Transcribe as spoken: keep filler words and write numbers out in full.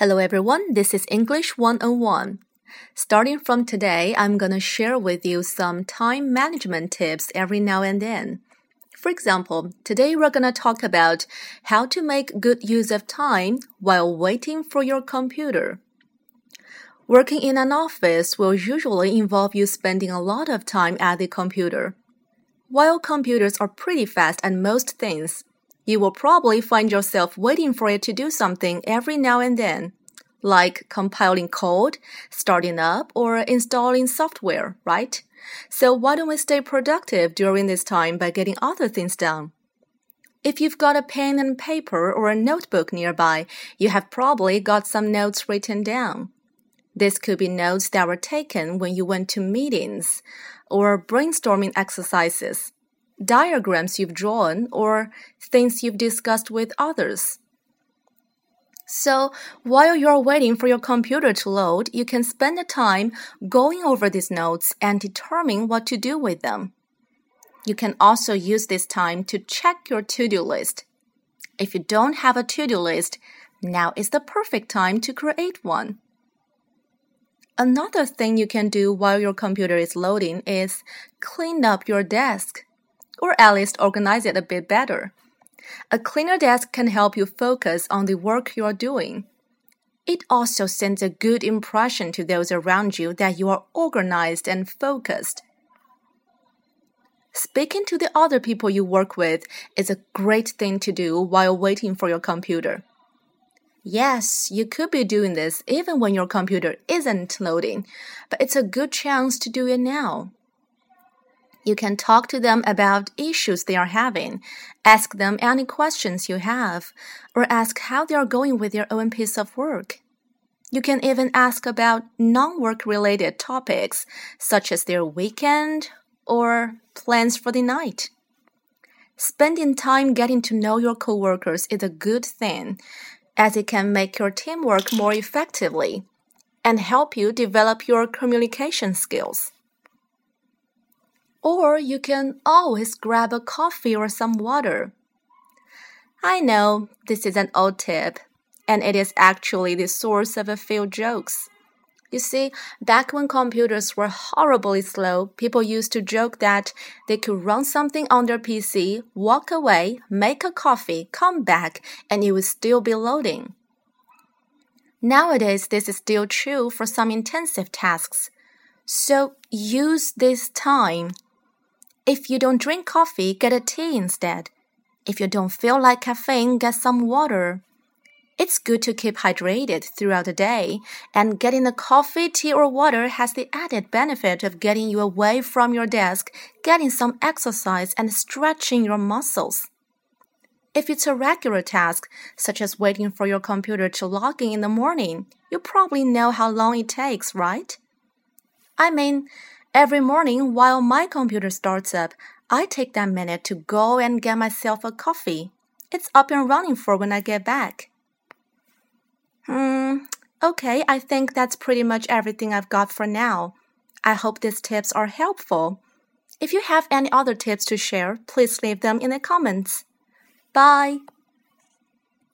Hello everyone, this is English one oh one. Starting from today, I'm gonna share with you some time management tips every now and then. For example, today we're gonna talk about how to make good use of time while waiting for your computer. Working in an office will usually involve you spending a lot of time at the computer. While computers are pretty fast at most things,You will probably find yourself waiting for it to do something every now and then, like compiling code, starting up, or installing software, right? So why don't we stay productive during this time by getting other things done? If you've got a pen and paper or a notebook nearby, you have probably got some notes written down. This could be notes that were taken when you went to meetings or brainstorming exercises.Diagrams you've drawn, or things you've discussed with others. So, while you're waiting for your computer to load, you can spend the time going over these notes and determine what to do with them. You can also use this time to check your to-do list. If you don't have a to-do list, now is the perfect time to create one.Another thing you can do while your computer is loading is clean up your desk.Or at least organize it a bit better. A cleaner desk can help you focus on the work you're doing. It also sends a good impression to those around you that you are organized and focused. Speaking to the other people you work with is a great thing to do while waiting for your computer. Yes, you could be doing this even when your computer isn't loading, but it's a good chance to do it now.You can talk to them about issues they are having, ask them any questions you have, or ask how they are going with their own piece of work. You can even ask about non-work-related topics, such as their weekend or plans for the night. Spending time getting to know your coworkers is a good thing, as it can make your teamwork more effectively and help you develop your communication skills.Or you can always grab a coffee or some water. I know this is an old tip, and it is actually the source of a few jokes. You see, back when computers were horribly slow, people used to joke that they could run something on their P C, walk away, make a coffee, come back, and it would still be loading. Nowadays, this is still true for some intensive tasks. So use this time.If you don't drink coffee, get a tea instead. If you don't feel like caffeine, get some water. It's good to keep hydrated throughout the day, and getting a coffee, tea, or water has the added benefit of getting you away from your desk, getting some exercise, and stretching your muscles. If it's a regular task, such as waiting for your computer to log in in the morning, you probably know how long it takes, right? I mean...Every morning while my computer starts up, I take that minute to go and get myself a coffee. It's up and running for when I get back. Hmm, okay, I think that's pretty much everything I've got for now. I hope these tips are helpful. If you have any other tips to share, please leave them in the comments. Bye!